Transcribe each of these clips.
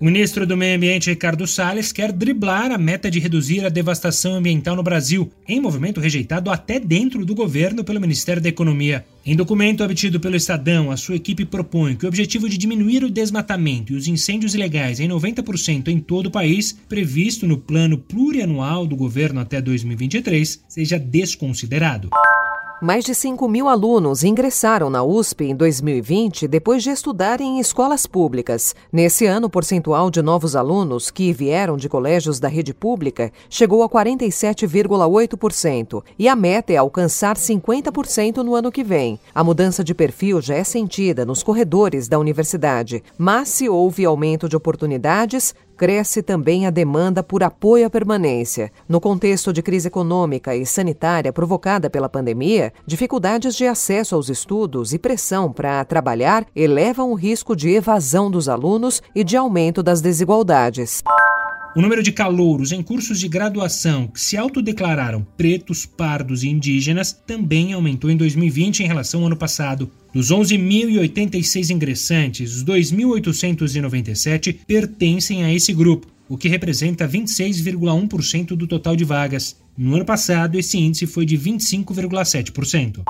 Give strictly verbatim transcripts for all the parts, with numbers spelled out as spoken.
O ministro do Meio Ambiente, Ricardo Salles, quer driblar a meta de reduzir a devastação ambiental no Brasil, em movimento rejeitado até dentro do governo pelo Ministério da Economia. Em documento obtido pelo Estadão, a sua equipe propõe que o objetivo de diminuir o desmatamento e os incêndios ilegais em noventa por cento em todo o país, previsto no plano plurianual do governo até dois mil e vinte e três, seja desconsiderado. Mais de cinco mil alunos ingressaram na U S P em dois mil e vinte depois de estudarem em escolas públicas. Nesse ano, o percentual de novos alunos que vieram de colégios da rede pública chegou a quarenta e sete vírgula oito por cento e a meta é alcançar cinquenta por cento no ano que vem. A mudança de perfil já é sentida nos corredores da universidade, mas se houve aumento de oportunidades, cresce também a demanda por apoio à permanência. No contexto de crise econômica e sanitária provocada pela pandemia, dificuldades de acesso aos estudos e pressão para trabalhar elevam o risco de evasão dos alunos e de aumento das desigualdades. O número de calouros em cursos de graduação que se autodeclararam pretos, pardos e indígenas também aumentou em dois mil e vinte em relação ao ano passado. Dos onze mil e oitenta e seis ingressantes, os dois mil oitocentos e noventa e sete pertencem a esse grupo, o que representa vinte e seis vírgula um por cento do total de vagas. No ano passado, esse índice foi de vinte e cinco vírgula sete por cento.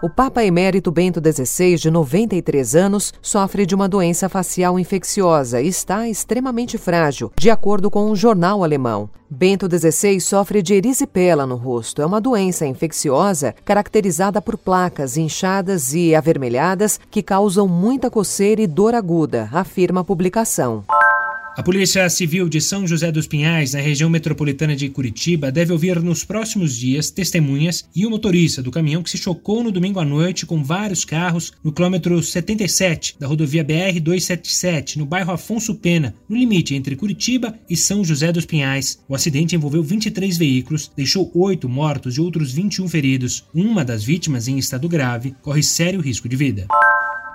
O Papa Emérito Bento dezesseis, de noventa e três anos, sofre de uma doença facial infecciosa e está extremamente frágil, de acordo com um jornal alemão. Bento dezesseis sofre de erisipela no rosto. É uma doença infecciosa caracterizada por placas inchadas e avermelhadas que causam muita coceira e dor aguda, afirma a publicação. A Polícia Civil de São José dos Pinhais, na região metropolitana de Curitiba, deve ouvir nos próximos dias testemunhas e o motorista do caminhão que se chocou no domingo à noite com vários carros no quilômetro setenta e sete da rodovia B R duzentos e setenta e sete, no bairro Afonso Pena, no limite entre Curitiba e São José dos Pinhais. O acidente envolveu vinte e três veículos, deixou oito mortos e outros vinte e um feridos. Uma das vítimas, em estado grave, corre sério risco de vida.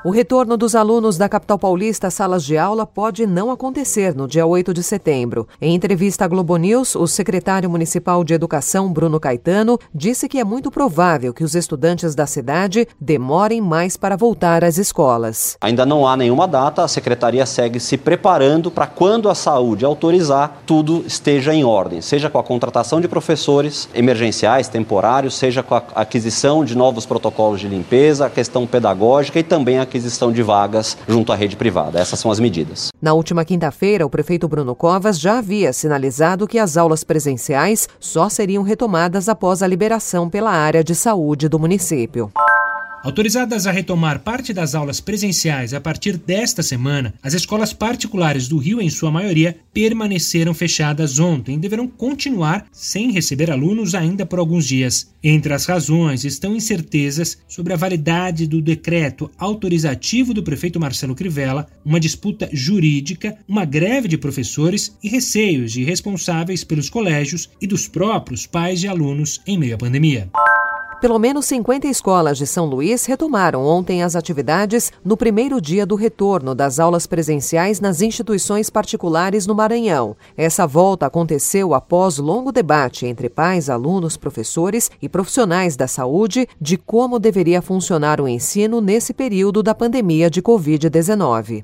O retorno dos alunos da capital paulista às salas de aula pode não acontecer no dia oito de setembro. Em entrevista à Globo News, o secretário municipal de Educação, Bruno Caetano, disse que é muito provável que os estudantes da cidade demorem mais para voltar às escolas. Ainda não há nenhuma data, a secretaria segue se preparando para quando a saúde autorizar, tudo esteja em ordem, seja com a contratação de professores emergenciais, temporários, seja com a aquisição de novos protocolos de limpeza, a questão pedagógica e também a aquisição de vagas junto à rede privada. Essas são as medidas. Na última quinta-feira, o prefeito Bruno Covas já havia sinalizado que as aulas presenciais só seriam retomadas após a liberação pela área de saúde do município. Autorizadas a retomar parte das aulas presenciais a partir desta semana, as escolas particulares do Rio, em sua maioria, permaneceram fechadas ontem e deverão continuar sem receber alunos ainda por alguns dias. Entre as razões estão incertezas sobre a validade do decreto autorizativo do prefeito Marcelo Crivella, uma disputa jurídica, uma greve de professores e receios de responsáveis pelos colégios e dos próprios pais de alunos em meio à pandemia. Pelo menos cinquenta escolas de São Luís retomaram ontem as atividades no primeiro dia do retorno das aulas presenciais nas instituições particulares no Maranhão. Essa volta aconteceu após longo debate entre pais, alunos, professores e profissionais da saúde de como deveria funcionar o ensino nesse período da pandemia de covid dezenove.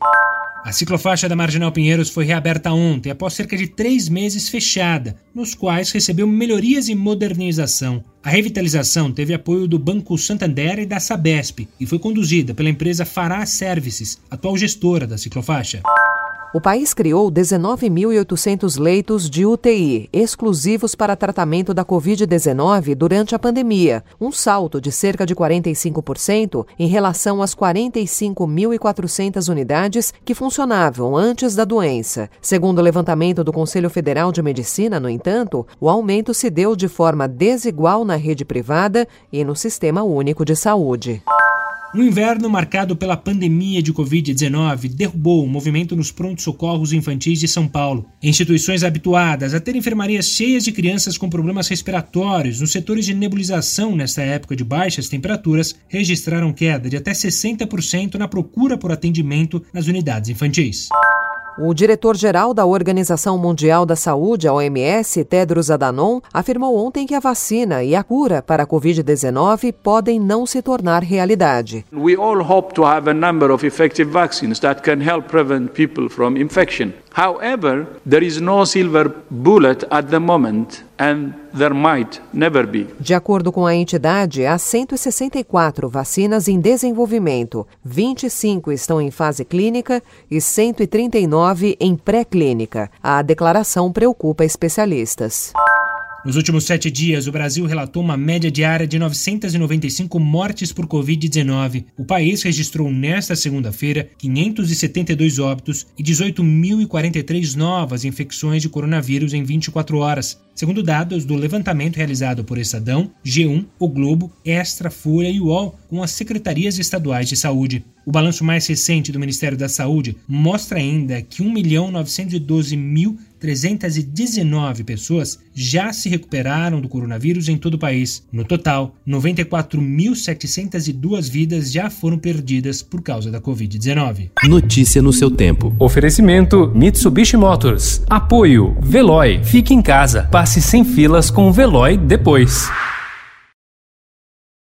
A ciclofaixa da Marginal Pinheiros foi reaberta ontem, após cerca de três meses fechada, nos quais recebeu melhorias e modernização. A revitalização teve apoio do Banco Santander e da Sabesp e foi conduzida pela empresa Fará Services, atual gestora da ciclofaixa. O país criou dezenove mil e oitocentos leitos de U T I, exclusivos para tratamento da covid dezenove durante a pandemia, um salto de cerca de quarenta e cinco por cento em relação às quarenta e cinco mil e quatrocentas unidades que funcionavam antes da doença. Segundo o levantamento do Conselho Federal de Medicina, no entanto, o aumento se deu de forma desigual na rede privada e no Sistema Único de Saúde. Um inverno marcado pela pandemia de covid dezenove derrubou o movimento nos prontos-socorros infantis de São Paulo. Instituições habituadas a ter enfermarias cheias de crianças com problemas respiratórios nos setores de nebulização nesta época de baixas temperaturas registraram queda de até sessenta por cento na procura por atendimento nas unidades infantis. O diretor-geral da Organização Mundial da Saúde, a O M S, Tedros Adhanom, afirmou ontem que a vacina e a cura para a covid dezenove podem não se tornar realidade. We all hope to have a number of effective vaccines that can help prevent people from infection. However, there is no silver bullet at the moment. And there might never be. De acordo com a entidade, há cento e sessenta e quatro vacinas em desenvolvimento, vinte e cinco estão em fase clínica e cento e trinta e nove em pré-clínica. A declaração preocupa especialistas. Nos últimos sete dias, o Brasil relatou uma média diária de novecentos e noventa e cinco mortes por covid dezenove. O país registrou nesta segunda-feira quinhentos e setenta e dois óbitos e dezoito mil e quarenta e três novas infecções de coronavírus em vinte e quatro horas. Segundo dados do levantamento realizado por Estadão, G um, O Globo, Extra, Folha e U O L com as secretarias estaduais de saúde. O balanço mais recente do Ministério da Saúde mostra ainda que um milhão novecentos e doze mil trezentos e dezenove pessoas já se recuperaram do coronavírus em todo o país. No total, noventa e quatro mil setecentos e dois vidas já foram perdidas por causa da covid dezenove. Notícia no seu tempo. Oferecimento Mitsubishi Motors. Apoio Veloi. Fique em casa. Passe sem filas com o Veloi depois.